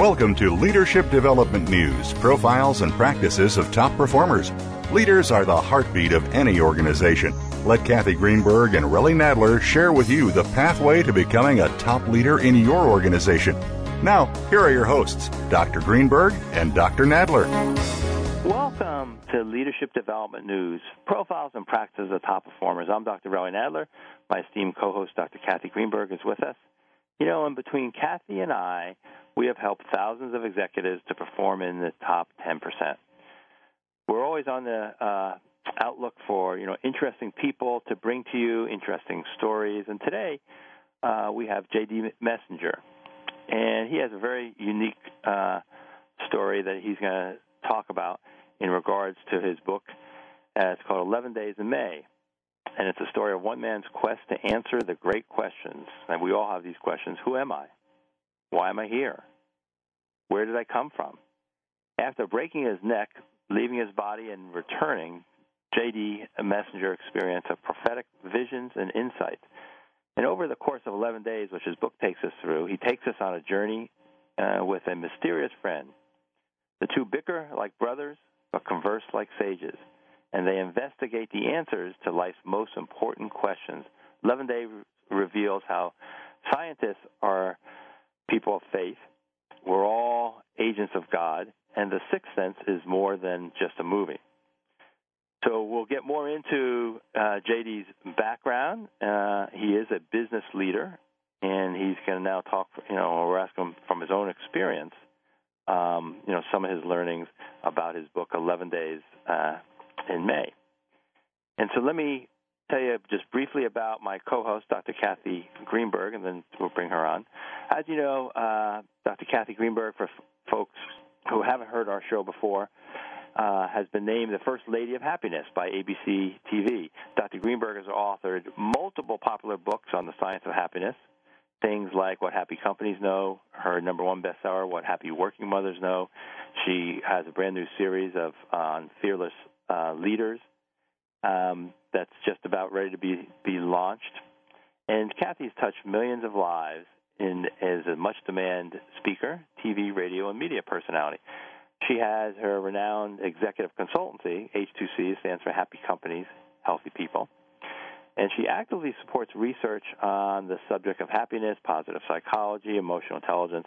Welcome to Leadership Development News, profiles and practices of top performers. Leaders are the heartbeat of any organization. Let Kathy Greenberg and Relly Nadler share with you the pathway to becoming a top leader in your organization. Now, here are your hosts, Dr. Greenberg and Dr. Nadler. Welcome to Leadership Development News, profiles and practices of top performers. I'm Dr. Relly Nadler. My esteemed co-host, Dr. Kathy Greenberg, is with us. You know, in between Kathy and I, we have helped thousands of executives to perform in the top 10%. We're always on the outlook for, interesting people to bring to you, interesting stories. And today we have JD Messenger, and he has a very unique story that he's going to talk about in regards to his book. It's called 11 Days in May, and it's a story of one man's quest to answer the great questions. And we all have these questions. Who am I? Why am I here? Where did I come from? After breaking his neck, leaving his body and returning, J.D. Messenger experienced a prophetic visions and insights. And over the course of 11 days, which his book takes us through, he takes us on a journey with a mysterious friend. The two bicker like brothers, but converse like sages, and they investigate the answers to life's most important questions. 11 Days reveals how scientists are people of faith. We're all agents of God. And The Sixth Sense is more than just a movie. So we'll get more into JD's background. He is a business leader, and he's going to now talk, we're asking him from his own experience, some of his learnings about his book, 11 Days in May. And so let me tell you just briefly about my co-host, Dr. Kathy Greenberg, and then we'll bring her on. As you know, Dr. Kathy Greenberg, for folks who haven't heard our show before, has been named the First Lady of Happiness by ABC TV. Dr. Greenberg has authored multiple popular books on the science of happiness, things like What Happy Companies Know, her number one bestseller, What Happy Working Mothers Know. She has a brand-new series on Fearless Leaders that's just about ready to be launched. And Kathy's touched millions of lives and is a much-demand speaker, TV, radio, and media personality. She has her renowned executive consultancy, H2C, stands for Happy Companies, Healthy People. And she actively supports research on the subject of happiness, positive psychology, emotional intelligence,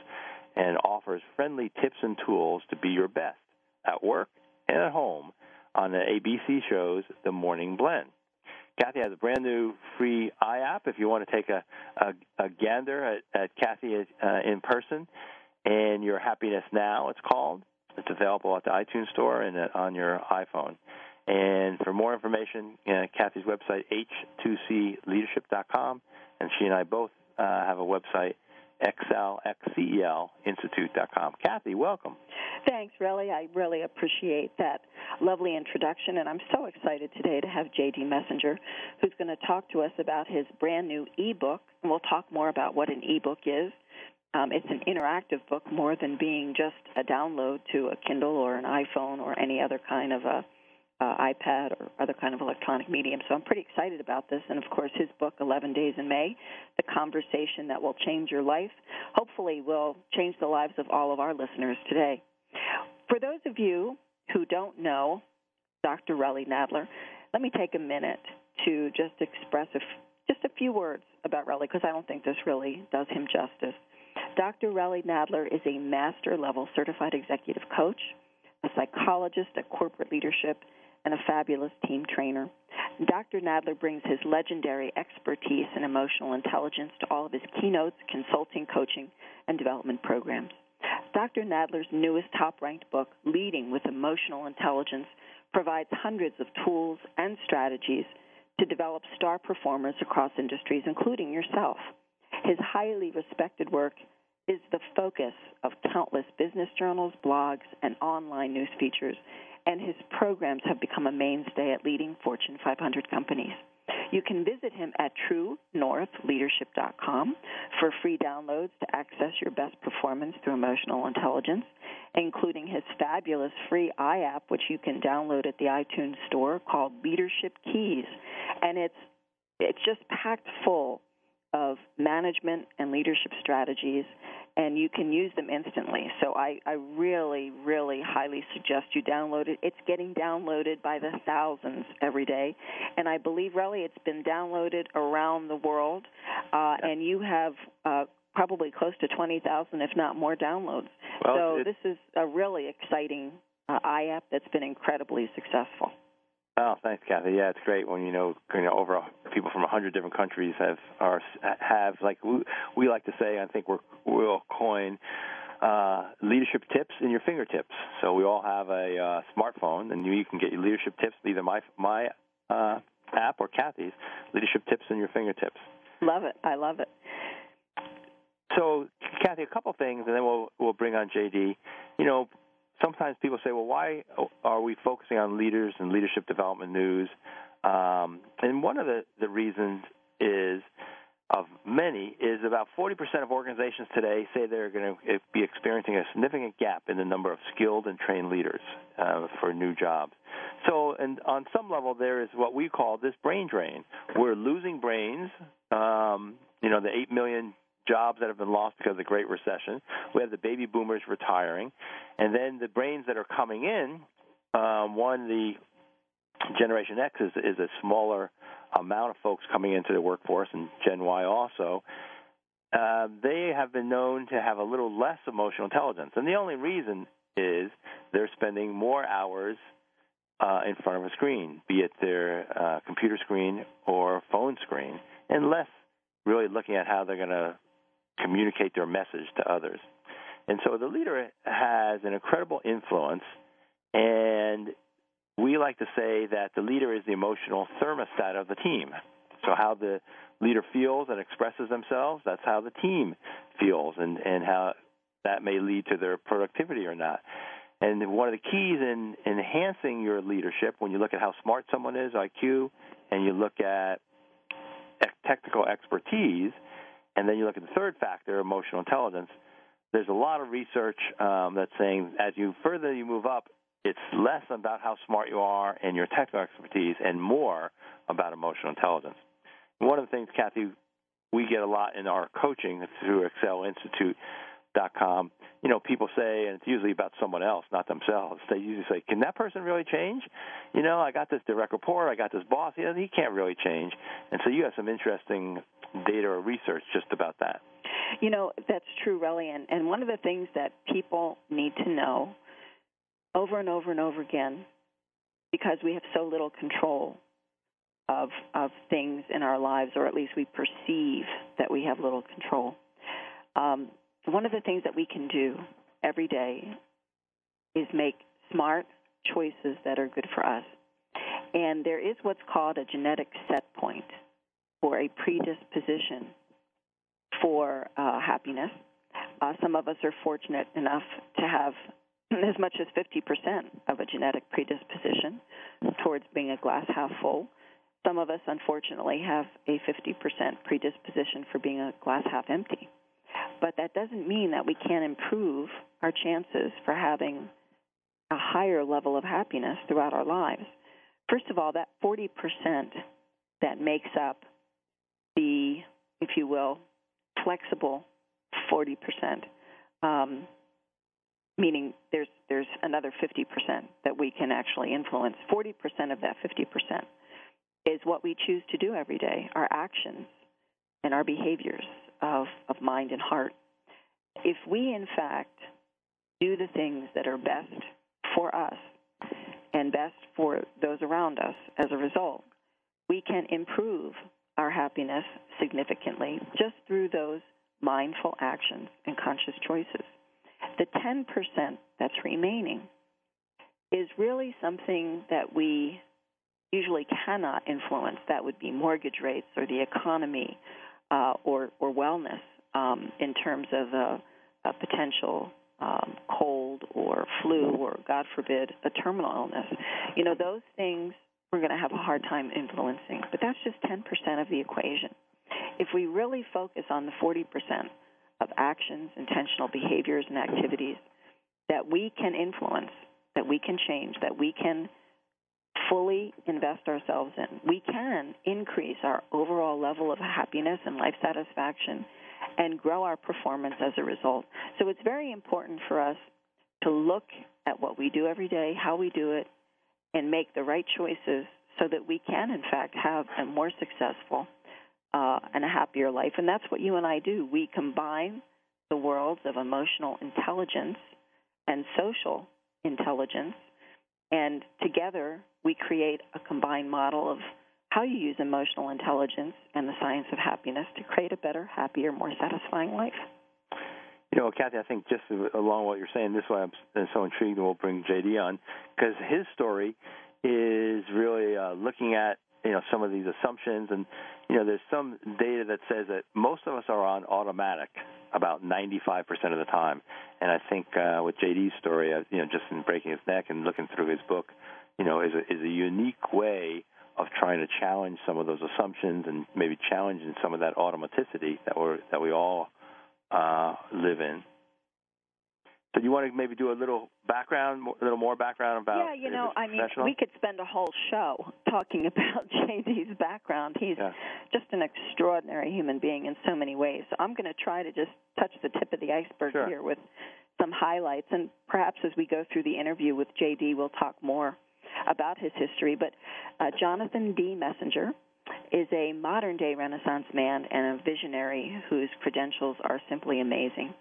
and offers friendly tips and tools to be your best at work and at home on the ABC shows, The Morning Blend. Kathy has a brand-new free iApp if you want to take a gander at Kathy in person, and Your Happiness Now, it's called. It's available at the iTunes Store and on your iPhone. And for more information, Kathy's website, H2CLeadership.com, and she and I both have a website, xlxcelinstitute.com. Kathy, welcome. Thanks, Relly. I really appreciate that lovely introduction, and I'm so excited today to have J.D. Messenger, who's going to talk to us about his brand-new e-book, and we'll talk more about what an e-book is. It's an interactive book more than being just a download to a Kindle or an iPhone or any other kind of iPad or other kind of electronic medium. So I'm pretty excited about this. And, of course, his book, 11 Days in May, The Conversation That Will Change Your Life, hopefully will change the lives of all of our listeners today. For those of you who don't know Dr. Relly Nadler, let me take a minute to just express just a few words about Relly, because I don't think this really does him justice. Dr. Relly Nadler is a master-level certified executive coach, a psychologist at corporate leadership, and a fabulous team trainer. Dr. Nadler brings his legendary expertise in emotional intelligence to all of his keynotes, consulting, coaching, and development programs. Dr. Nadler's newest top-ranked book, Leading with Emotional Intelligence, provides hundreds of tools and strategies to develop star performers across industries, including yourself. His highly respected work is the focus of countless business journals, blogs, and online news features, and his programs have become a mainstay at leading Fortune 500 companies. You can visit him at TrueNorthLeadership.com for free downloads to access your best performance through emotional intelligence, including his fabulous free iApp, which you can download at the iTunes store, called Leadership Keys. And it's just packed full of management and leadership strategies, and you can use them instantly. So I really, really highly suggest you download it. It's getting downloaded by the thousands every day, and I believe, Relly, it's been downloaded around the world, and you have probably close to 20,000, if not more, downloads. Well, so this is a really exciting iApp that's been incredibly successful. Oh, thanks, Kathy. Yeah, it's great when you know over people from 100 different countries have like we like to say. I think we'll coin leadership tips in your fingertips. So we all have a smartphone, and you can get your leadership tips either my app or Kathy's leadership tips in your fingertips. Love it. I love it. So, Kathy, a couple things, and then we'll bring on JD. You know, sometimes people say, well, why are we focusing on leaders and leadership development news? And one of the reasons is about 40% of organizations today say they're going to be experiencing a significant gap in the number of skilled and trained leaders for new jobs. So, and on some level, there is what we call this brain drain. We're losing brains, the 8 million jobs that have been lost because of the Great Recession. We have the baby boomers retiring. And then the brains that are coming in, the Generation X is a smaller amount of folks coming into the workforce, and Gen Y also. They have been known to have a little less emotional intelligence. And the only reason is they're spending more hours in front of a screen, be it their computer screen or phone screen, and less really looking at how they're going to communicate their message to others. And so the leader has an incredible influence, and we like to say that the leader is the emotional thermostat of the team. So how the leader feels and expresses themselves, that's how the team feels, and how that may lead to their productivity or not. And one of the keys in enhancing your leadership, when you look at how smart someone is, IQ, and you look at technical expertise, and then you look at the third factor, emotional intelligence, there's a lot of research that's saying as you move up, it's less about how smart you are and your technical expertise and more about emotional intelligence. And one of the things, Kathy, we get a lot in our coaching through xlxcelinstitute.com. You know, people say, and it's usually about someone else, not themselves, they usually say, can that person really change? You know, I got this direct report, I got this boss, he can't really change. And so you have some interesting data or research just about that. You know, that's true, Relly, and one of the things that people need to know over and over and over again, because we have so little control of things in our lives, or at least we perceive that we have little control. One of the things that we can do every day is make smart choices that are good for us. And there is what's called a genetic set point or a predisposition for happiness. Some of us are fortunate enough to have as much as 50% of a genetic predisposition towards being a glass half full. Some of us, unfortunately, have a 50% predisposition for being a glass half empty. But that doesn't mean that we can't improve our chances for having a higher level of happiness throughout our lives. First of all, that 40% that makes up the, if you will, flexible 40%, meaning there's another 50% that we can actually influence. 40% of that 50% is what we choose to do every day, our actions and our behaviors of mind and heart. If we, in fact, do the things that are best for us and best for those around us as a result, we can improve our happiness significantly just through those mindful actions and conscious choices. The 10% that's remaining is really something that we usually cannot influence. That would be mortgage rates or the economy or wellness in terms of a potential cold or flu or, God forbid, a terminal illness. You know, those things we're going to have a hard time influencing, but that's just 10% of the equation. If we really focus on the 40% of actions, intentional behaviors, and activities that we can influence, that we can change, that we can fully invest ourselves in, we can increase our overall level of happiness and life satisfaction and grow our performance as a result. So it's very important for us to look at what we do every day, how we do it, and make the right choices so that we can, in fact, have a more successful and a happier life. And that's what you and I do. We combine the worlds of emotional intelligence and social intelligence, and together we create a combined model of how you use emotional intelligence and the science of happiness to create a better, happier, more satisfying life. You know, Kathy, I think just along what you're saying, this is why I'm so intrigued, and we'll bring JD on, because his story is really looking at, you know, some of these assumptions, and, you know, there's some data that says that most of us are on automatic about 95% of the time, and I think with JD's story, you know, just in breaking his neck and looking through his book, you know, is a unique way of trying to challenge some of those assumptions and maybe challenging some of that automaticity that we all live in. So do you want to maybe do a little more background about? Yeah, you know, I mean, we could spend a whole show talking about JD's background. He's just an extraordinary human being in so many ways. So I'm going to try to just touch the tip of the iceberg here with some highlights, and perhaps as we go through the interview with JD, we'll talk more about his history. But Jonathan D. Messenger is a modern-day Renaissance man and a visionary whose credentials are simply amazing.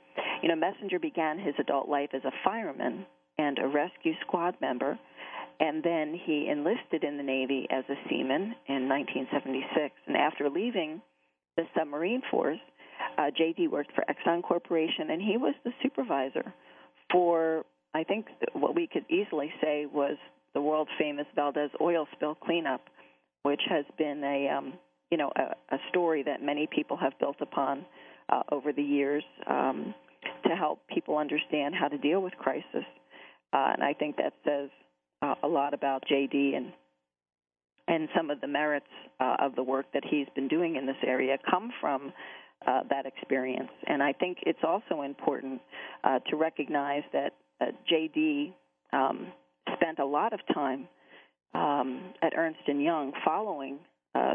You know, Messenger began his adult life as a fireman and a rescue squad member, and then he enlisted in the Navy as a seaman in 1976. And after leaving the submarine force, J.D. worked for Exxon Corporation, and he was the supervisor for, I think, what we could easily say was the world-famous Valdez oil spill cleanup, which has been a story that many people have built upon over the years to help people understand how to deal with crisis. And I think that says a lot about JD and some of the merits of the work that he's been doing in this area come from that experience. And I think it's also important to recognize that JD spent a lot of time at Ernst & Young following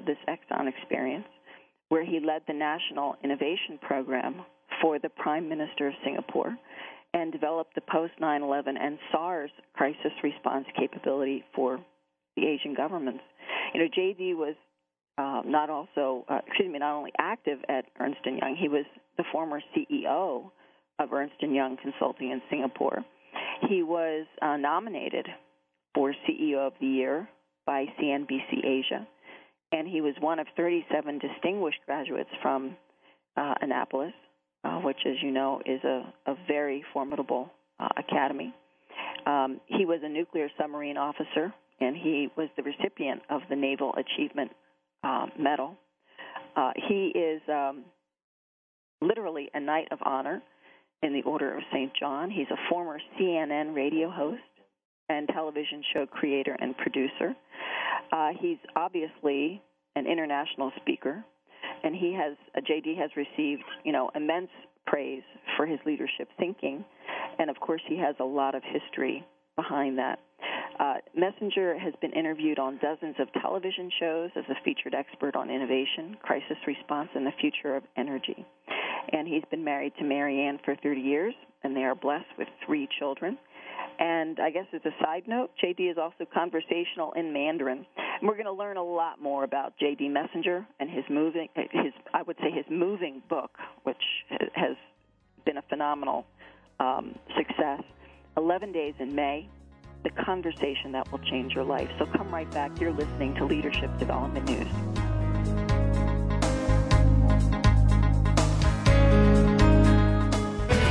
this Exxon experience, where he led the National Innovation Program for the Prime Minister of Singapore and developed the post-9/11 and SARS crisis response capability for the Asian governments. You know, JD was not only active at Ernst & Young, he was the former CEO of Ernst & Young Consulting in Singapore. He was nominated for CEO of the Year by CNBC Asia, and he was one of 37 distinguished graduates from Annapolis, which, as you know, is a very formidable academy. He was a nuclear submarine officer, and he was the recipient of the Naval Achievement Medal. He is literally a Knight of Honor in the Order of St. John. He's a former CNN radio host and television show creator and producer. He's obviously an international speaker, and he has JD has received, you know, immense praise for his leadership thinking, and of course he has a lot of history behind that. Messenger has been interviewed on dozens of television shows as a featured expert on innovation, crisis response, and the future of energy. And he's been married to Mary Ann for 30 years, and they are blessed with 3 children. And I guess as a side note, JD is also conversational in Mandarin. And we're going to learn a lot more about JD Messenger and his moving book, which has been a phenomenal success. 11 Days in May, the conversation that will change your life. So come right back. You're listening to Leadership Development News.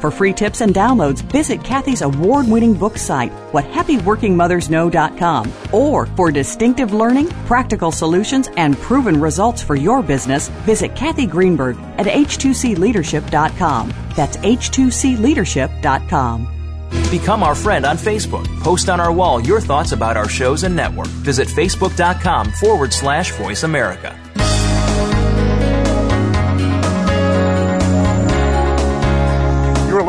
For free tips and downloads, visit Kathy's award-winning book site, whathappyworkingmothersknow.com, or for distinctive learning, practical solutions, and proven results for your business, visit Kathy Greenberg at h2cleadership.com. That's h2cleadership.com. Become our friend on Facebook. Post on our wall your thoughts about our shows and network. Visit facebook.com/Voice America. You're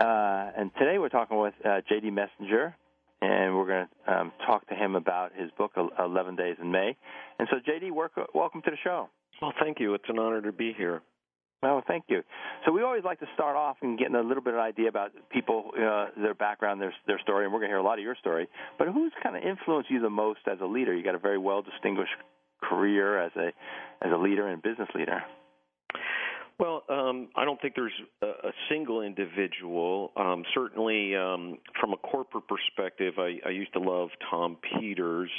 And today we're talking with JD Messenger, and we're going to talk to him about his book, 11 Days in May. And so, JD, welcome to the show. Well, thank you. It's an honor to be here. Well, thank you. So we always like to start off and getting a little bit of an idea about people, their background, their story, and we're going to hear a lot of your story. But who's kind of influenced you the most as a leader? You got a very well-distinguished career as a leader and business leader. Well, I don't think there's a single individual. Certainly, from a corporate perspective, I used to love Tom Peters,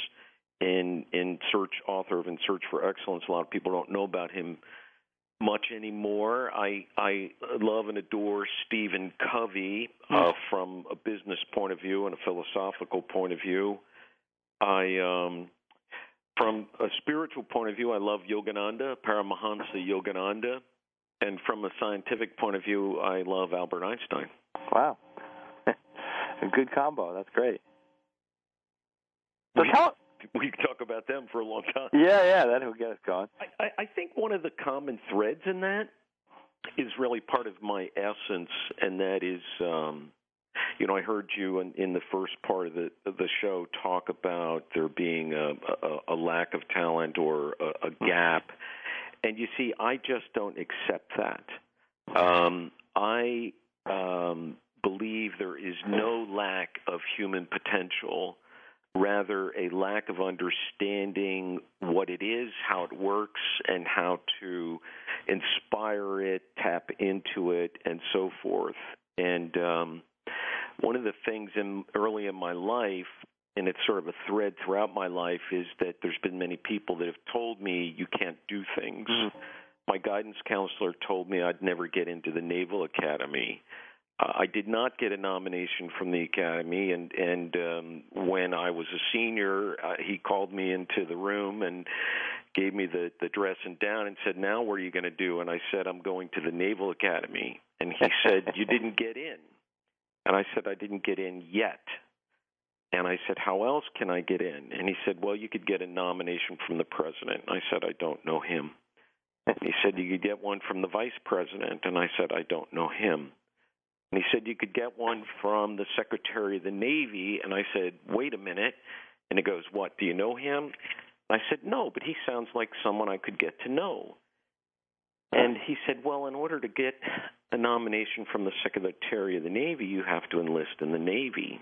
author of In Search for Excellence. A lot of people don't know about him much anymore. I love and adore Stephen Covey from a business point of view and a philosophical point of view. From a spiritual point of view, I love Yogananda, Paramahansa Yogananda. And from a scientific point of view, I love Albert Einstein. Wow. A good combo. That's great. So we could talk about them for a long time. Yeah, that'll get us going. I think one of the common threads in that is really part of my essence, and that is, I heard you in the first part of the show talk about there being a lack of talent or a gap. And you see, I just don't accept that. I believe there is no lack of human potential, rather a lack of understanding what it is, how it works, and how to inspire it, tap into it, and so forth. And one of the things early in my life and it's sort of a thread throughout my life, is that there's been many people that have told me you can't do things. Mm. My guidance counselor told me I'd never get into the Naval Academy. I did not get a nomination from the Academy, and when I was a senior, he called me into the room and gave me the dress and down and said, now what are you going to do? And I said, I'm going to the Naval Academy. And he said, you didn't get in. And I said, I didn't get in yet. And I said, how else can I get in? And he said, well, you could get a nomination from the president. And I said, I don't know him. And he said, you could get one from the vice president. And I said, I don't know him. And he said, you could get one from the Secretary of the Navy. And I said, wait a minute. And he goes, what, do you know him? And I said, no, but he sounds like someone I could get to know. And he said, well, in order to get a nomination from the Secretary of the Navy, you have to enlist in the Navy.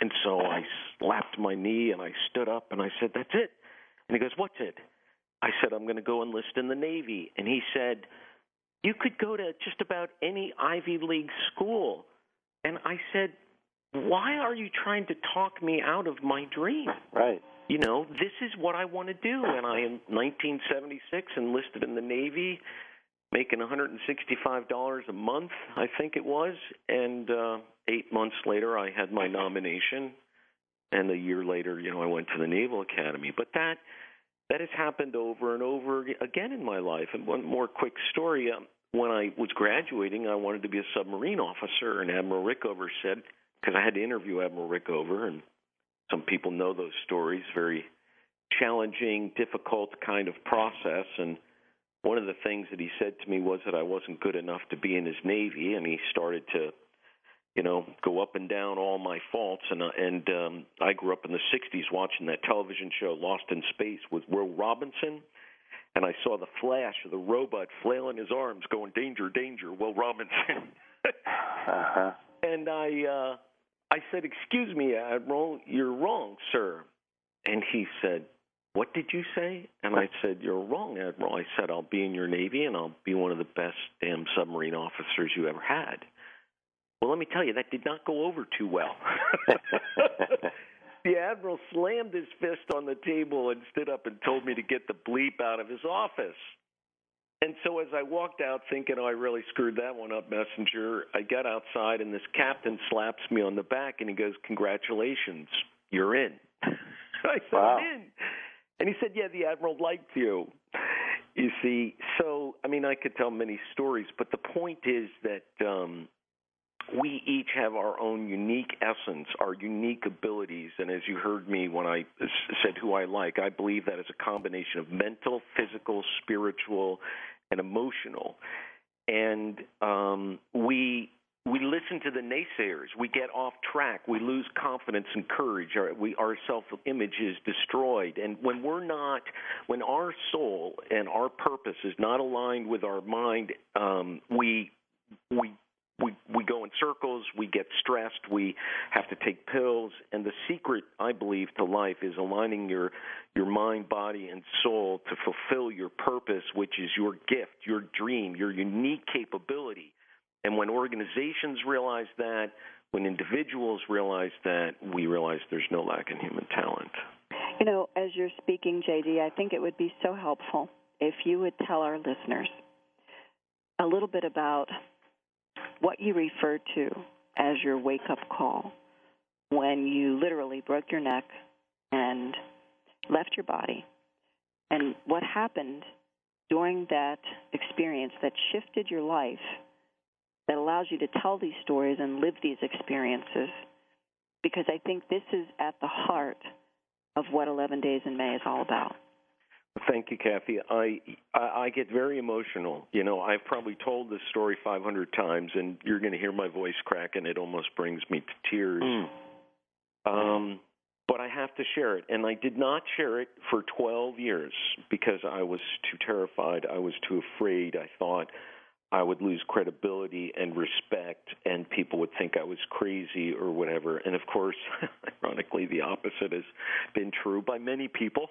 And so I slapped my knee and I stood up and I said, that's it. And he goes, what's it? I said, I'm going to go enlist in the Navy. And he said, you could go to just about any Ivy League school. And I said, why are you trying to talk me out of my dream? Right. You know, this is what I want to do. And I, in 1976, enlisted in the Navy, making $165 a month, I think it was. And 8 months later, I had my nomination. And a year later, you know, I went to the Naval Academy. But that has happened over and over again in my life. And one more quick story. When I was graduating, I wanted to be a submarine officer, and Admiral Rickover said, because I had to interview Admiral Rickover, and some people know those stories, very challenging, difficult kind of process. And one of the things that he said to me was that I wasn't good enough to be in his Navy, and he started to, you know, go up and down all my faults. And I grew up in the 60s watching that television show Lost in Space with Will Robinson, and I saw the flash of the robot flailing his arms going, danger, danger, Will Robinson. Uh-huh. And I said, excuse me, Admiral, you're wrong, sir. And he said, what did you say? And I said, you're wrong, Admiral. I said, I'll be in your Navy, and I'll be one of the best damn submarine officers you ever had. Well, let me tell you, that did not go over too well. The Admiral slammed his fist on the table and stood up and told me to get the bleep out of his office. And so as I walked out thinking, oh, I really screwed that one up, Messenger, I got outside, and this captain slaps me on the back, and he goes, congratulations, you're in. I said, wow. I'm in. And he said, yeah, the Admiral liked you. You see, so, I mean, I could tell many stories, but the point is that we each have our own unique essence, our unique abilities. And as you heard me when I said who I like, I believe that is a combination of mental, physical, spiritual, and emotional. And we listen to the naysayers. We get off track. We lose confidence and courage. Our self-image is destroyed. And when we're not, when our soul and our purpose is not aligned with our mind, we go in circles, we get stressed, we have to take pills. And the secret, I believe, to life is aligning your mind, body, and soul to fulfill your purpose, which is your gift, your dream, your unique capability. And when organizations realize that, when individuals realize that, we realize there's no lack in human talent. You know, as you're speaking, JD, I think it would be so helpful if you would tell our listeners a little bit about what you refer to as your wake-up call when you literally broke your neck and left your body, and what happened during that experience that shifted your life, that allows you to tell these stories and live these experiences, because I think this is at the heart of what 11 Days in May is all about. Thank you, Kathy. I get very emotional. You know, I've probably told this story 500 times, and you're going to hear my voice crack, and it almost brings me to tears. Mm. But I have to share it, and I did not share it for 12 years because I was too terrified. I was too afraid. I thought I would lose credibility and respect, and people would think I was crazy or whatever. And, of course, ironically, the opposite has been true by many people,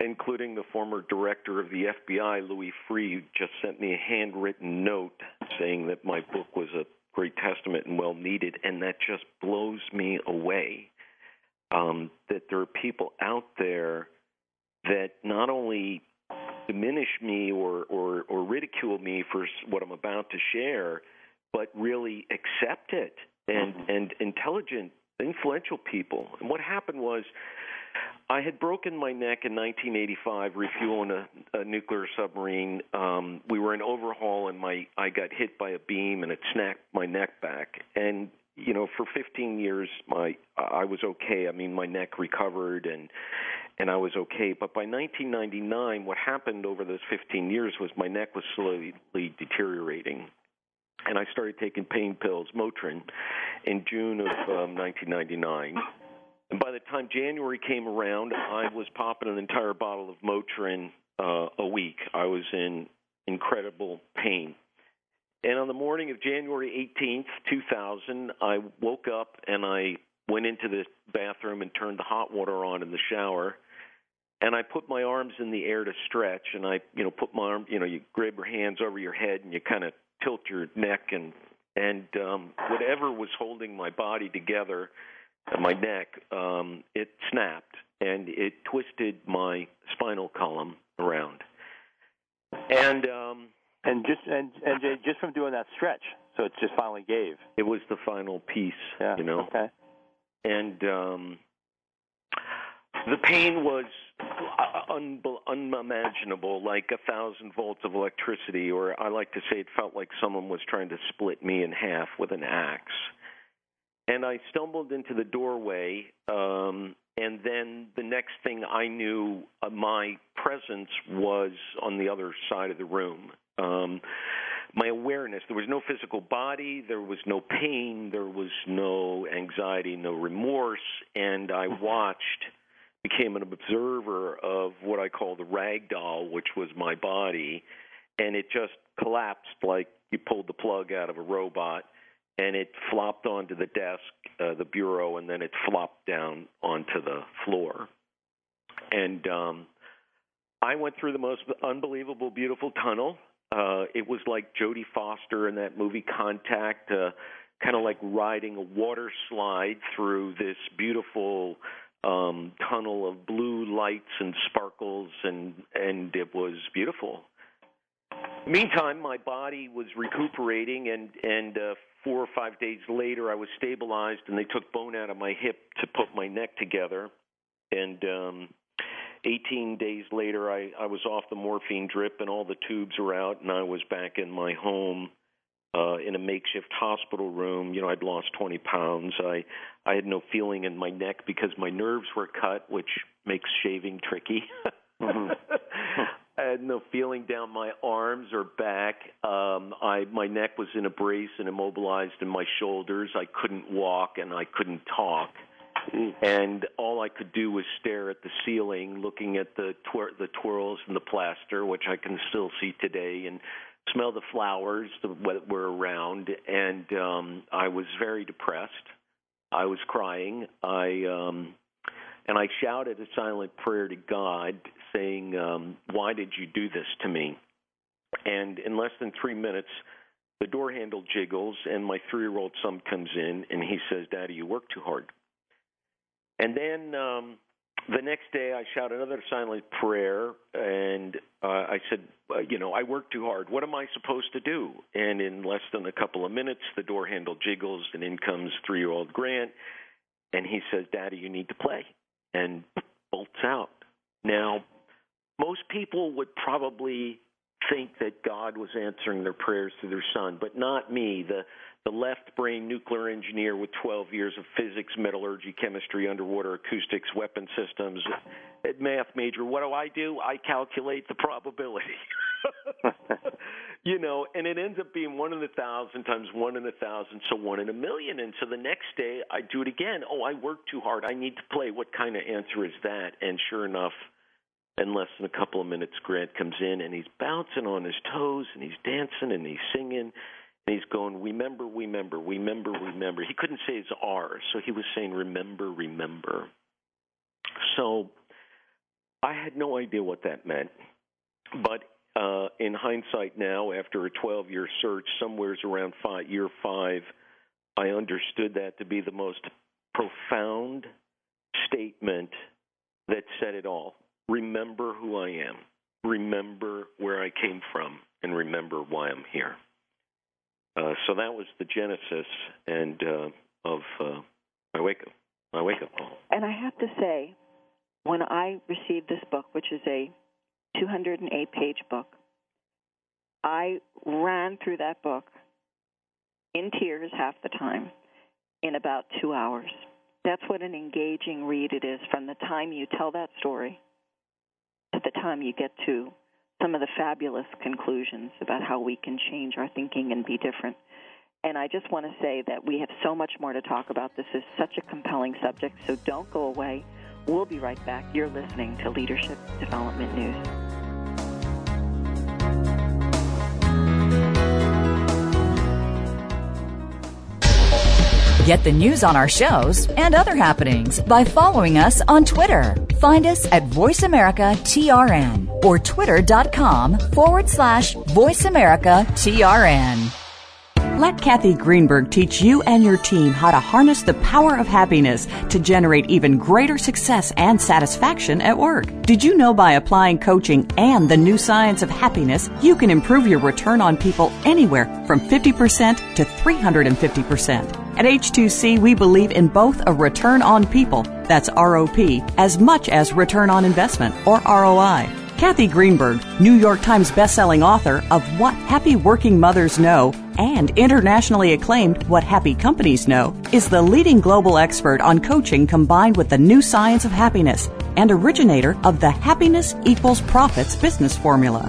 including the former director of the FBI, Louis Freeh, just sent me a handwritten note saying that my book was a great testament and well-needed, and that just blows me away. that there are people out there that not only diminish me or ridicule me for what I'm about to share, but really accept it, and intelligent, influential people. And what happened was, I had broken my neck in 1985 refueling a nuclear submarine. We were in overhaul, and I got hit by a beam, and it snapped my neck back. And you know, for 15 years, I was okay. I mean, my neck recovered, and I was okay. But by 1999, what happened over those 15 years was my neck was slowly deteriorating, and I started taking pain pills, Motrin, in June of 1999. And by the time January came around, I was popping an entire bottle of Motrin a week. I was in incredible pain. And on the morning of January 18th, 2000, I woke up and I went into the bathroom and turned the hot water on in the shower. And I put my arms in the air to stretch. And I, put my arm, you grab your hands over your head and you kind of tilt your neck and whatever was holding my body together, my neck, it snapped and it twisted my spinal column around. And just from doing that stretch, so it just finally gave. It was the final piece, yeah, Okay. And the pain was unimaginable, like 1,000 volts of electricity, or I like to say it felt like someone was trying to split me in half with an axe. And I stumbled into the doorway, and then the next thing I knew, my presence was on the other side of the room. My awareness, there was no physical body, there was no pain, there was no anxiety, no remorse, and I became an observer of what I call the ragdoll, which was my body, and it just collapsed like you pulled the plug out of a robot. And it flopped onto the desk, the bureau, and then it flopped down onto the floor. And I went through the most unbelievable, beautiful tunnel. It was like Jodie Foster in that movie Contact, kind of like riding a water slide through this beautiful tunnel of blue lights and sparkles, and it was beautiful. Meantime, my body was recuperating, and 4 or 5 days later, I was stabilized, and they took bone out of my hip to put my neck together. And 18 days later, I was off the morphine drip, and all the tubes were out, and I was back in my home in a makeshift hospital room. I'd lost 20 pounds. I had no feeling in my neck because my nerves were cut, which makes shaving tricky. Mm-hmm. I had no feeling down my arms or back. My neck was in a brace and immobilized in my shoulders. I couldn't walk and I couldn't talk. And all I could do was stare at the ceiling, looking at the twirls and the plaster, which I can still see today, and smell the flowers that were around. And I was very depressed. I was crying. And I shouted a silent prayer to God, saying, why did you do this to me? And in less than 3 minutes, the door handle jiggles, and my three-year-old son comes in, and he says, Daddy, you work too hard. And then the next day, I shout another silent prayer, and I said, I work too hard. What am I supposed to do? And in less than a couple of minutes, the door handle jiggles, and in comes three-year-old Grant, and he says, Daddy, you need to play. And bolts out. Now, most people would probably think that God was answering their prayers through their son, but not me, the left-brain nuclear engineer with 12 years of physics, metallurgy, chemistry, underwater acoustics, weapon systems, math major. What do? I calculate the probability. And it ends up being 1 in 1,000 times 1 in 1,000, so 1 in 1,000,000. And so the next day I do it again. Oh, I work too hard. I need to play. What kind of answer is that? And sure enough, in less than a couple of minutes, Grant comes in, and he's bouncing on his toes, and he's dancing, and he's singing, and he's going, remember, remember, remember, remember. He couldn't say his R, so he was saying remember, remember. So I had no idea what that meant, but in hindsight now, after a 12-year search, somewhere's around year 5, I understood that to be the most profound statement that said it all. Remember who I am. Remember where I came from, and remember why I'm here. So that was the genesis of my wake-up call. And I have to say, when I received this book, which is a 208-page book, I ran through that book in tears half the time in about 2 hours. That's what an engaging read it is, from the time you tell that story to the time you get to some of the fabulous conclusions about how we can change our thinking and be different. And I just want to say that we have so much more to talk about. This is such a compelling subject, so don't go away. We'll be right back. You're listening to Leadership Development News. Get the news on our shows and other happenings by following us on Twitter. Find us at VoiceAmericaTRN or twitter.com/VoiceAmericaTRN. Let Kathy Greenberg teach you and your team how to harness the power of happiness to generate even greater success and satisfaction at work. Did you know by applying coaching and the new science of happiness, you can improve your return on people anywhere from 50% to 350%? At H2C, we believe in both a return on people, that's ROP, as much as return on investment, or ROI. Kathy Greenberg, New York Times bestselling author of What Happy Working Mothers Know and internationally acclaimed What Happy Companies Know, is the leading global expert on coaching combined with the new science of happiness and originator of the Happiness Equals Profits business formula.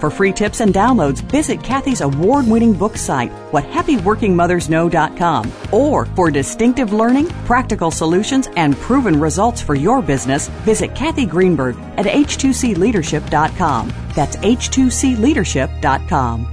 For free tips and downloads, visit Kathy's award-winning book site, whathappyworkingmothersknow.com, or for distinctive learning, practical solutions, and proven results for your business, visit Kathy Greenberg at H2CLeadership.com. That's H2CLeadership.com.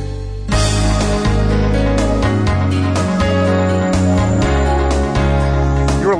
You're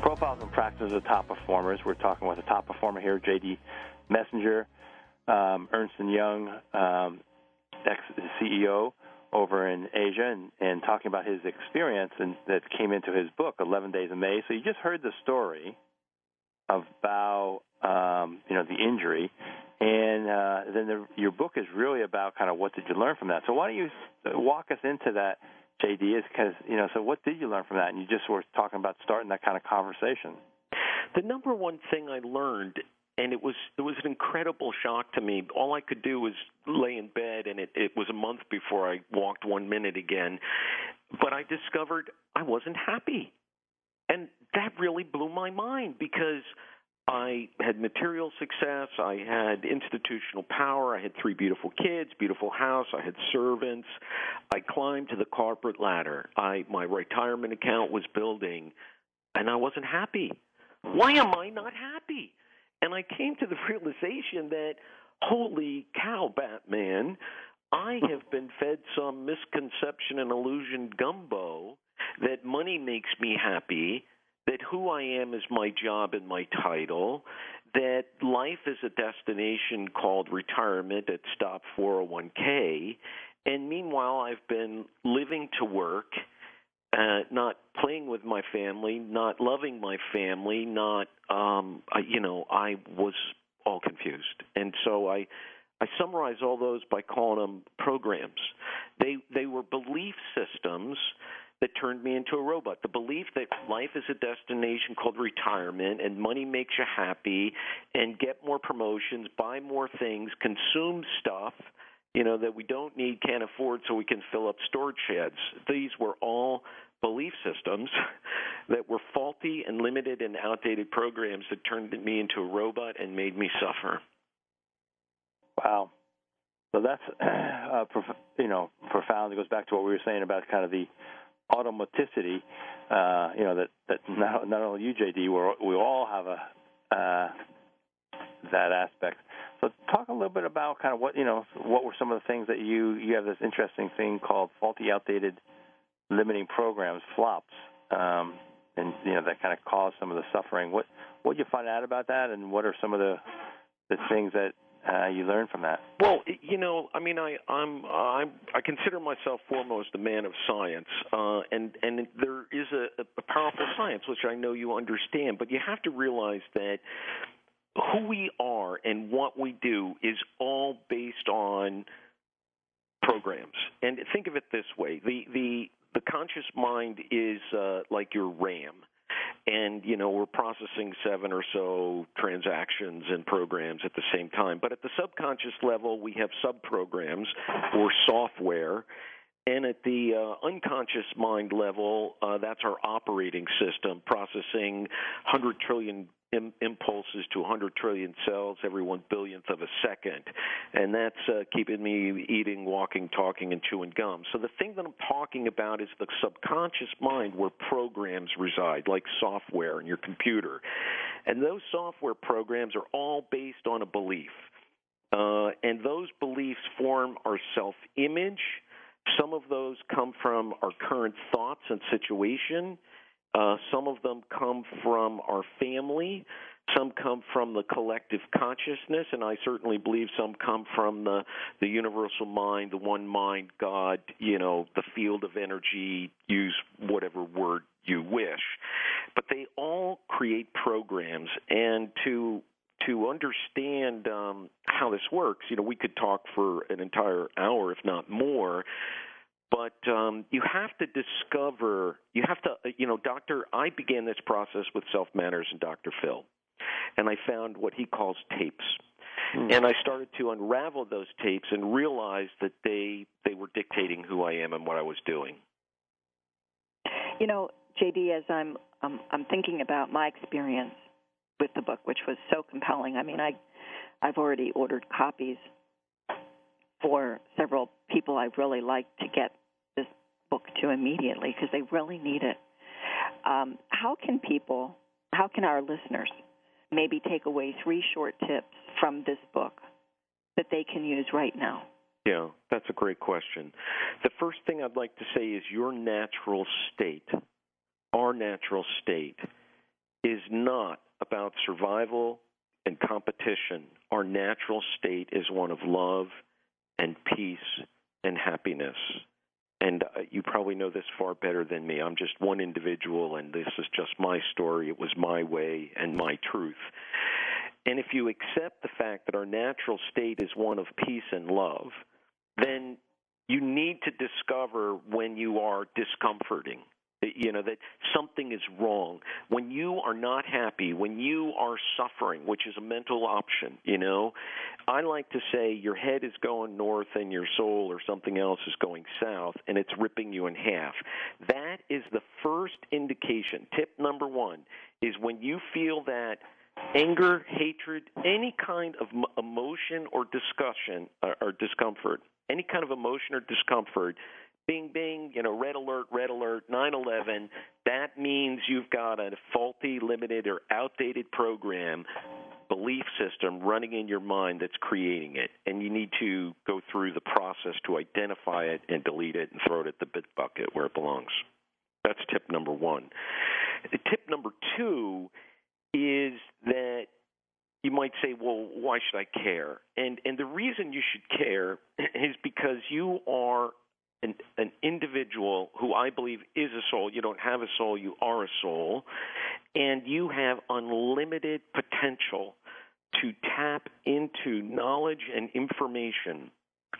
profiles and practices of top performers. We're talking with a top performer here, JD Messenger, Ernst & Young, ex-CEO over in Asia, and talking about his experience and that came into his book, 11 Days in May. So you just heard the story about, the injury, and your book is really about kind of what did you learn from that. So why don't you walk us into that, JD, so what did you learn from that? And you just were talking about starting that kind of conversation. The number one thing I learned, and it was an incredible shock to me. All I could do was lay in bed, and it was a month before I walked 1 minute again. But I discovered I wasn't happy. And that really blew my mind because I had material success, I had institutional power, I had three beautiful kids, beautiful house, I had servants. I climbed to the corporate ladder. My retirement account was building, and I wasn't happy. Why am I not happy? And I came to the realization that, holy cow, Batman, I have been fed some misconception and illusion gumbo that money makes me happy, that who I am is my job and my title, that life is a destination called retirement at stop 401k, and meanwhile I've been living to work, not playing with my family, not loving my family, not, I was all confused. And so I summarize all those by calling them programs. They were belief systems that turned me into a robot. The belief that life is a destination called retirement and money makes you happy and get more promotions, buy more things, consume stuff, that we don't need, can't afford, so we can fill up storage sheds. These were all belief systems that were faulty and limited and outdated programs that turned me into a robot and made me suffer. Wow. So that's, profound. It goes back to what we were saying about kind of the automaticity, that not only you, JD, we all have that aspect. So talk a little bit about kind of what were some of the things that you have this interesting thing called faulty, outdated, limiting programs, flops, and that kind of caused some of the suffering. What did you find out about that, and what are some of the things that you learn from that? Well, I consider myself foremost a man of science, and there is a powerful science, which I know you understand, but you have to realize that who we are and what we do is all based on programs. And think of it this way. The conscious mind is like your RAM. And, we're processing 7 or so transactions and programs at the same time. But at the subconscious level, we have subprograms or software. And at the unconscious mind level, that's our operating system, processing 100 trillion impulses to 100 trillion cells every 1 billionth of a second. And that's keeping me eating, walking, talking, and chewing gum. So the thing that I'm talking about is the subconscious mind where programs reside, like software in your computer. And those software programs are all based on a belief. And those beliefs form our self-image. Some of those come from our current thoughts and situation. Some of them come from our family. Some come from the collective consciousness, and I certainly believe some come from the universal mind, the one mind, God, the field of energy, use whatever word you wish. But they all create programs, and to understand how this works, we could talk for an entire hour, if not more, but you have to discover, I began this process with Self-Manners and Dr. Phil, and I found what he calls tapes. And I started to unravel those tapes and realized that they were dictating who I am and what I was doing. JD, as I'm thinking about my experience with the book, which was so compelling. I mean, I've already ordered copies for several people I'd really like to get this book to immediately because they really need it. How can our listeners maybe take away 3 short tips from this book that they can use right now? Yeah, that's a great question. The first thing I'd like to say is your natural state, our natural state, is not about survival and competition. Our natural state is one of love and peace and happiness. And you probably know this far better than me. I'm just one individual, and this is just my story. It was my way and my truth. And if you accept the fact that our natural state is one of peace and love, then you need to discover when you are discomforting. you know, that something is wrong. When you are not happy, when you are suffering, which is a mental option, you know, I like to say your head is going north and your soul or something else is going south, and it's ripping you in half. That is the first indication. Tip number one is when you feel that anger, hatred, any kind of emotion or discussion or discomfort, any kind of emotion or discomfort, bing, bing, you know, red alert, 9/11, that means you've got a faulty, limited, or outdated program, belief system running in your mind that's creating it, and you need to go through the process to identify it and delete it and throw it at the bit bucket where it belongs. That's tip number one. Tip number two is that you might say, well, why should I care? And the reason you should care is because you are an individual who I believe is a soul. You don't have a soul. You are a soul. And you have unlimited potential to tap into knowledge and information.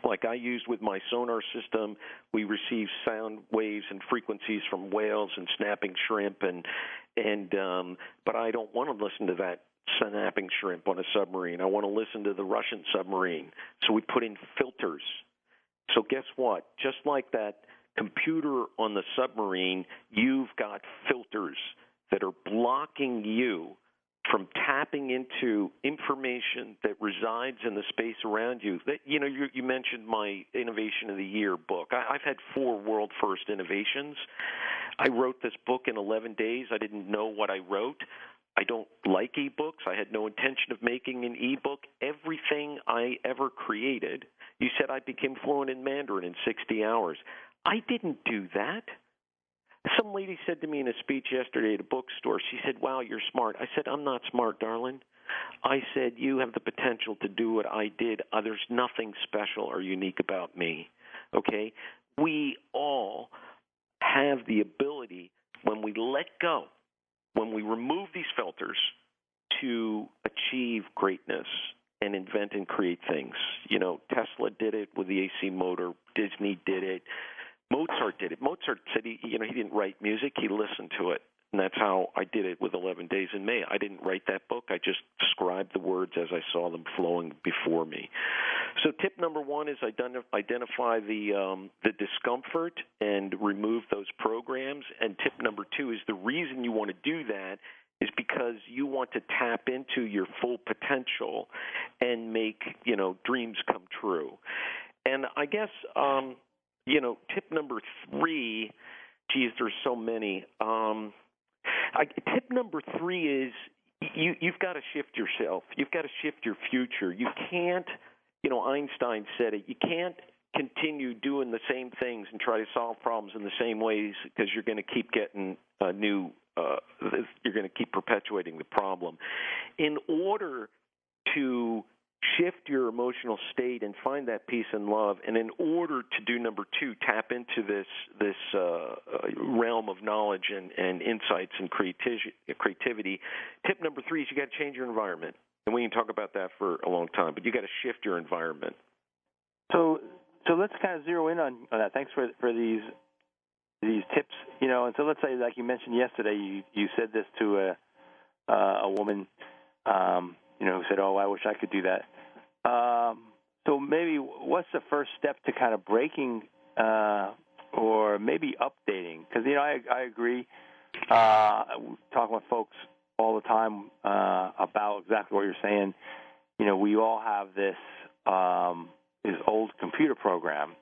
Like I used with my sonar system, we receive sound waves and frequencies from whales and snapping shrimp, and but I don't want to listen to that snapping shrimp on a submarine. I want to listen to the Russian submarine. So we put in filters. So guess what? Just like that computer on the submarine, you've got filters that are blocking you from tapping into information that resides in the space around you. That, you know, you mentioned my Innovation of the Year book. I've had 4 world-first innovations. I wrote this book in 11 days. I didn't know what I wrote. I don't like ebooks. I had no intention of making an ebook. Everything I ever created, you said I became fluent in Mandarin in 60 hours. I didn't do that. Some lady said to me in a speech yesterday at a bookstore, she said, wow, you're smart. I said, I'm not smart, darling. I said, you have the potential to do what I did. There's nothing special or unique about me, okay? We all have the ability, when we let go, when we remove these filters, to achieve greatness and invent and create things. You know, Tesla did it with the AC motor. Disney did it. Mozart did it. Mozart said he didn't write music. He listened to it, and that's how I did it with 11 Days in May. I didn't write that book. I just described the words as I saw them flowing before me. So tip number one is identify the discomfort and remove those programs. And tip number two is the reason you want to do that is because you want to tap into your full potential and make, you know, dreams come true. And I guess you know, tip number three, geez, there's so many. Tip number three is you've got to shift yourself. You've got to shift your future. You can't, you know, Einstein said it, you can't continue doing the same things and try to solve problems in the same ways because you're going to keep getting you're going to keep perpetuating the problem. In order to shift your emotional state and find that peace and love, and in order to do number two, tap into this realm of knowledge and insights and creativity. Tip number three is you got to change your environment, and we can talk about that for a long time. But you got to shift your environment. So let's kind of zero in on that. Thanks for these tips, you know. And so let's say, like you mentioned yesterday, you said this to a woman, you know, who said, "Oh, I wish I could do that." So maybe what's the first step to kind of breaking or maybe updating? Because, you know, I agree. I talk with folks all the time about exactly what you're saying. You know, we all have this old computer program,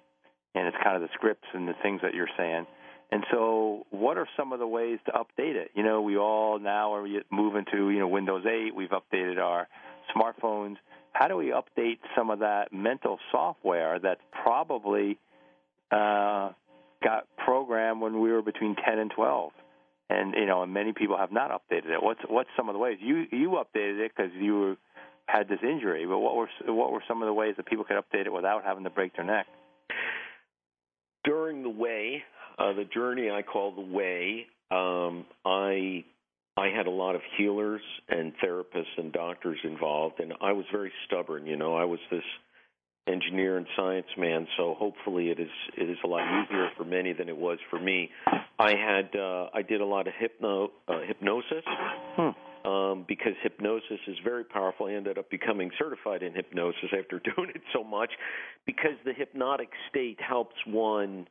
and it's kind of the scripts and the things that you're saying. And so what are some of the ways to update it? You know, we all now are moving to, you know, Windows 8. We've updated our smartphones. How do we update some of that mental software that's probably got programmed when we were between 10 and 12? And, you know, and many people have not updated it. What's some of the ways? You updated it because you had this injury, but what were some of the ways that people could update it without having to break their neck? During the way... the journey I call the way, I had a lot of healers and therapists and doctors involved, and I was very stubborn. You know, I was this engineer and science man, so hopefully it is a lot easier for many than it was for me. I did a lot of hypnosis. Because hypnosis is very powerful. I ended up becoming certified in hypnosis after doing it so much, because the hypnotic state helps one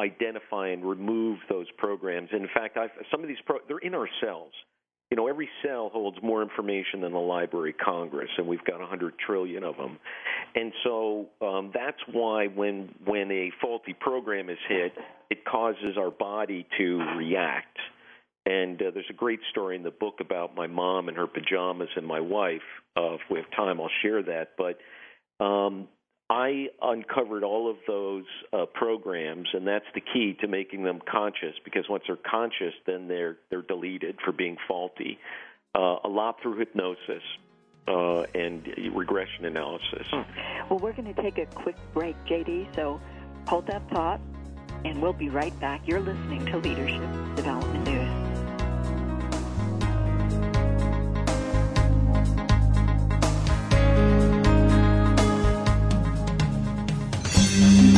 identify and remove those programs. And in fact, some of these they're in our cells. You know, every cell holds more information than the Library of Congress, and we've got 100 trillion of them. And so that's why when a faulty program is hit, it causes our body to react. And there's a great story in the book about my mom and her pajamas and my wife. If we have time, I'll share that. But I uncovered all of those programs, and that's the key to making them conscious, because once they're conscious, then they're deleted for being faulty. A lot through hypnosis and regression analysis. Well, we're going to take a quick break, JD, so hold that thought, and we'll be right back. You're listening to Leadership Development News.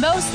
Most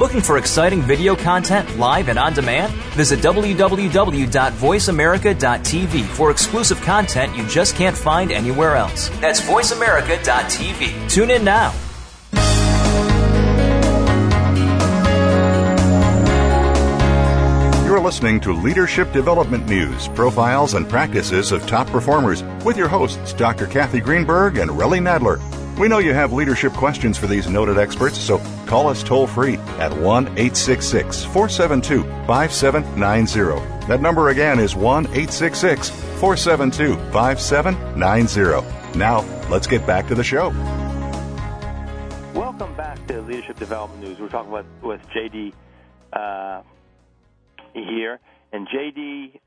Looking for exciting video content live and on demand? Visit www.voiceamerica.tv for exclusive content you just can't find anywhere else. That's voiceamerica.tv. Tune in now. You're listening to Leadership Development News, profiles and practices of top performers with your hosts, Dr. Kathy Greenberg and Relly Nadler. We know you have leadership questions for these noted experts, so call us toll-free at 1-866-472-5790. That number again is 1-866-472-5790. Now, let's get back to the show. Welcome back to Leadership Development News. We're talking with JD here, and JD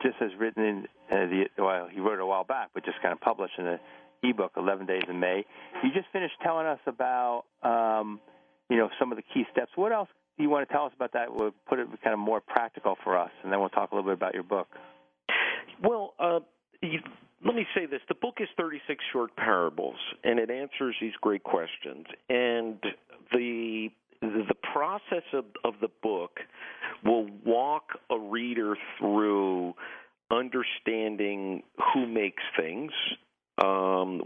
just has written in, he wrote it a while back, but just kind of published in a ebook, 11 Days in May. You just finished telling us about, some of the key steps. What else do you want to tell us about that? We'll put it kind of more practical for us, and then we'll talk a little bit about your book. Well, Let me say this. The book is 36 short parables, and it answers these great questions. And the process of the book will walk a reader through understanding who makes things,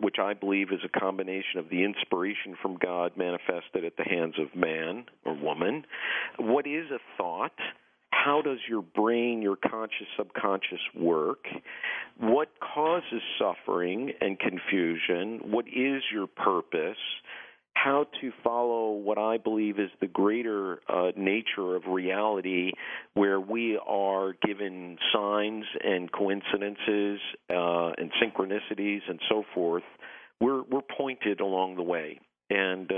which I believe is a combination of the inspiration from God manifested at the hands of man or woman. What is a thought? How does your brain, your conscious, subconscious work? What causes suffering and confusion? What is your purpose? How to follow what I believe is the greater nature of reality, where we are given signs and coincidences and synchronicities and so forth. We're pointed along the way. And,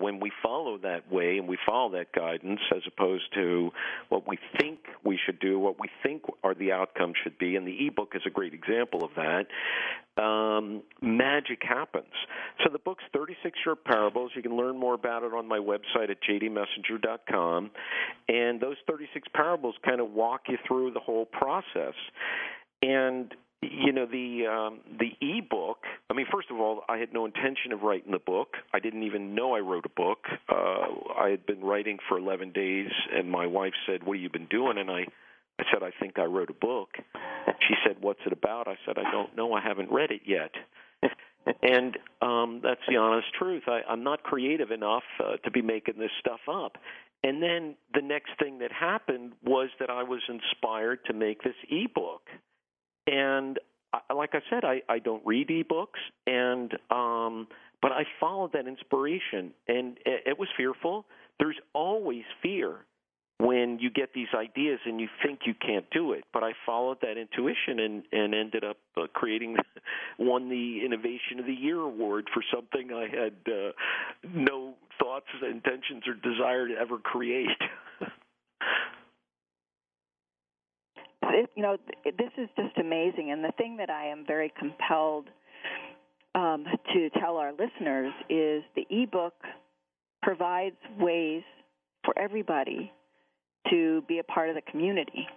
when we follow that way and we follow that guidance as opposed to what we think we should do, what we think are the outcomes should be, and the e-book is a great example of that, magic happens. So the book's 36 short parables. You can learn more about it on my website at jdmessenger.com. And those 36 parables kind of walk you through the whole process. And the e-book, I mean, first of all, I had no intention of writing the book. I didn't even know I wrote a book. I had been writing for 11 days, and my wife said, "What have you been doing?" And I said, "I think I wrote a book." She said, "What's it about?" I said, "I don't know. I haven't read it yet." And that's the honest truth. I'm not creative enough to be making this stuff up. And then the next thing that happened was that I was inspired to make this e-book. And like I said, I don't read ebooks, and but I followed that inspiration, and it was fearful. There's always fear when you get these ideas and you think you can't do it. But I followed that intuition and ended up won the Innovation of the Year award for something I had no thoughts, intentions, or desire to ever create. This is just amazing, and the thing that I am very compelled to tell our listeners is the e-book provides ways for everybody to be a part of the community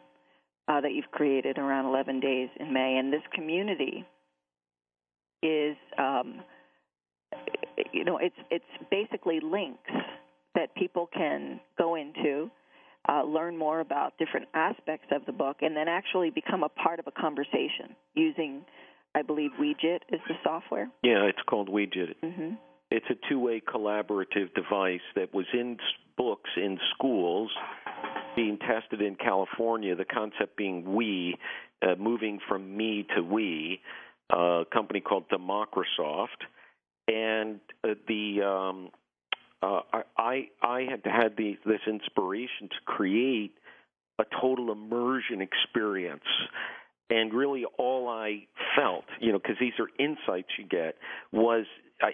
that you've created around 11 Days in May, and this community is, it's basically links that people can go into. Learn more about different aspects of the book, and then actually become a part of a conversation using, I believe, WeJIT is the software. Yeah, it's called WeJIT. Mm-hmm. It's a two-way collaborative device that was in books in schools being tested in California, the concept being we, moving from me to we, a company called Democrasoft. And I had had this inspiration to create a total immersion experience, and really all I felt, because these are insights you get, was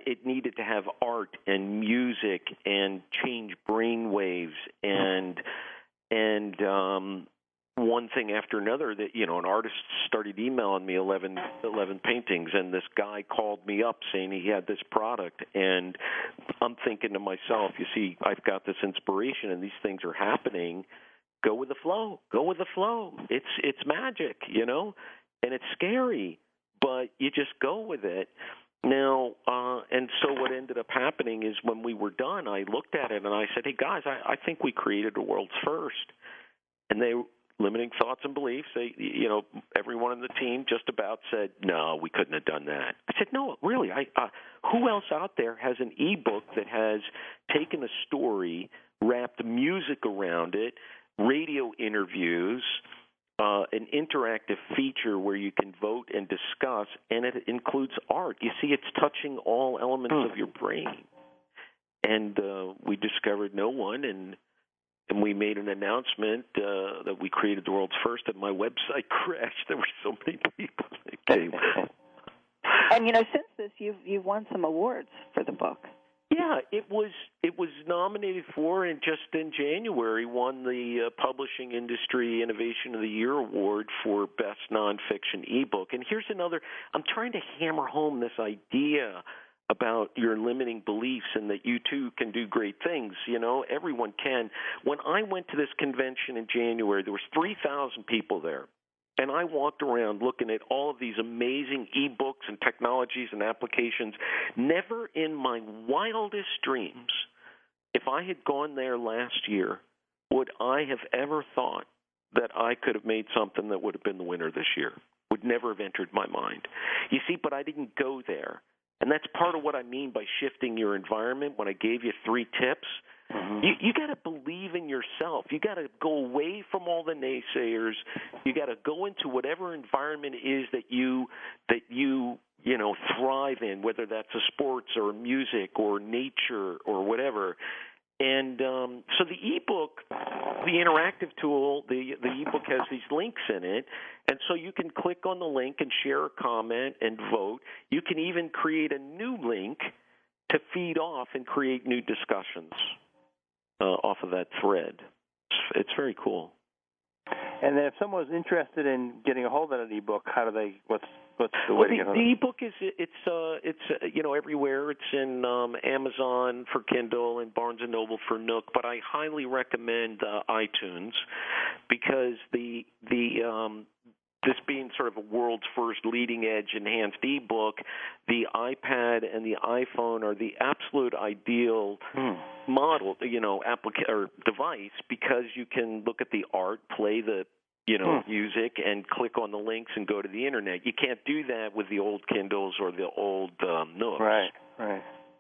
it needed to have art and music and change brainwaves and one thing after another that, an artist started emailing me 11 paintings, and this guy called me up saying he had this product. And I'm thinking to myself, you see, I've got this inspiration and these things are happening. Go with the flow. It's magic, and it's scary, but you just go with it. Now, and so what ended up happening is when we were done, I looked at it and I said, "Hey, guys, I think we created the world's first." And they limiting thoughts and beliefs, they, everyone on the team just about said, "No, we couldn't have done that." I said, "No, really, who else out there has an e-book that has taken a story, wrapped music around it, radio interviews, an interactive feature where you can vote and discuss, and it includes art? You see, it's touching all elements of your brain." And we discovered no one, and we made an announcement that we created the world's first, and my website crashed. There were so many people that came. And since this, you've won some awards for the book. Yeah, it was nominated for, and just in January won the Publishing Industry Innovation of the Year award for best nonfiction ebook. And here's another. I'm trying to hammer home this idea about your limiting beliefs and that you, too, can do great things. Everyone can. When I went to this convention in January, there was 3,000 people there. And I walked around looking at all of these amazing e-books and technologies and applications. Never in my wildest dreams, if I had gone there last year, would I have ever thought that I could have made something that would have been the winner this year. Would never have entered my mind. You see, but I didn't go there. And that's part of what I mean by shifting your environment when I gave you three tips. Mm-hmm. You got to believe in yourself. You got to go away from all the naysayers. You got to go into whatever environment it is that you thrive in, whether that's a sports or music or nature or whatever. And so the e-book, the interactive tool, the e-book has these links in it. And so you can click on the link and share a comment and vote. You can even create a new link to feed off and create new discussions off of that thread. It's very cool. And then if someone's interested in getting a hold of that ebook, how do they? What's the way to get hold of it? The ebook is it's everywhere. It's in Amazon for Kindle and Barnes and Noble for Nook. But I highly recommend iTunes because the this being sort of a world's first leading-edge enhanced e-book, the iPad and the iPhone are the absolute ideal model, or device, because you can look at the art, play the, music, and click on the links and go to the internet. You can't do that with the old Kindles or the old Nooks. Right.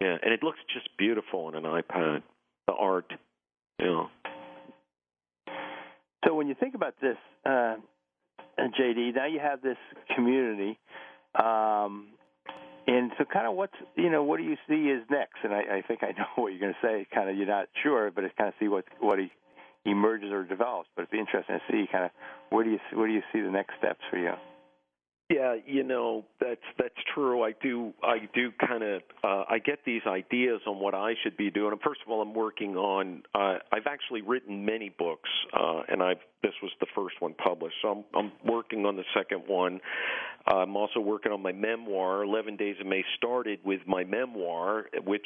Yeah, and it looks just beautiful on an iPad. The art, So when you think about this. And JD, now you have this community, and so kind of what do you see is next? And I think I know what you're going to say. Kind of you're not sure, but it's kind of see what emerges or develops. But it'd be interesting to see kind of where do you see the next steps for you? Yeah, that's true. I do kind of I get these ideas on what I should be doing. And first of all, I'm working on I've actually written many books, and this was the first one published. So I'm working on the second one. I'm also working on my memoir. 11 Days in May started with my memoir, which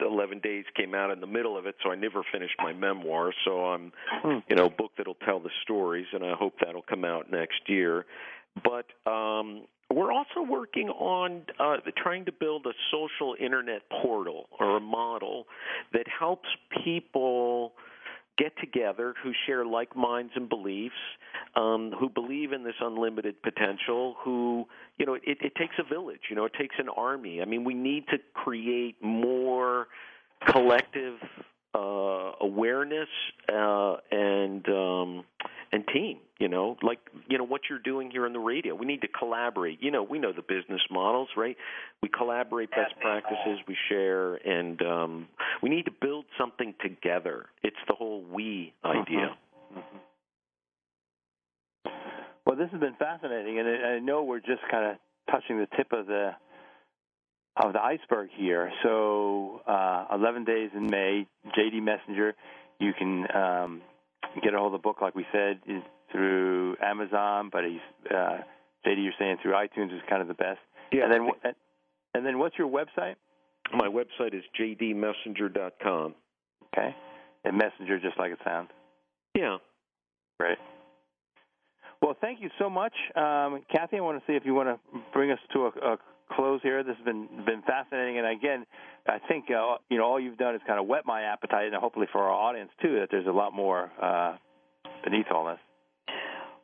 11 Days came out in the middle of it, so I never finished my memoir. So I'm a book that'll tell the stories, and I hope that'll come out next year. But we're also working on trying to build a social internet portal or a model that helps people get together who share like minds and beliefs, who believe in this unlimited potential, who, it takes a village, it takes an army. I mean, we need to create more collective awareness and team, what you're doing here on the radio. We need to collaborate. We know the business models, right? We collaborate best practices, we share, and we need to build something together. It's the whole we idea. Uh-huh. Uh-huh. Well, this has been fascinating, and I know we're just kind of touching the tip of the iceberg here. So 11 Days in May, JD Messenger, you can get a hold of the book, like we said, is through Amazon, but JD, you're saying through iTunes is kind of the best. Yeah. And then what's your website? My website is jdmessenger.com. Okay. And Messenger, just like it sounds. Yeah. Great. Well, thank you so much. Kathy, I want to see if you want to bring us to a close here. This has been fascinating, and again, I think all you've done is kind of whet my appetite, and hopefully for our audience too, that there's a lot more beneath all this.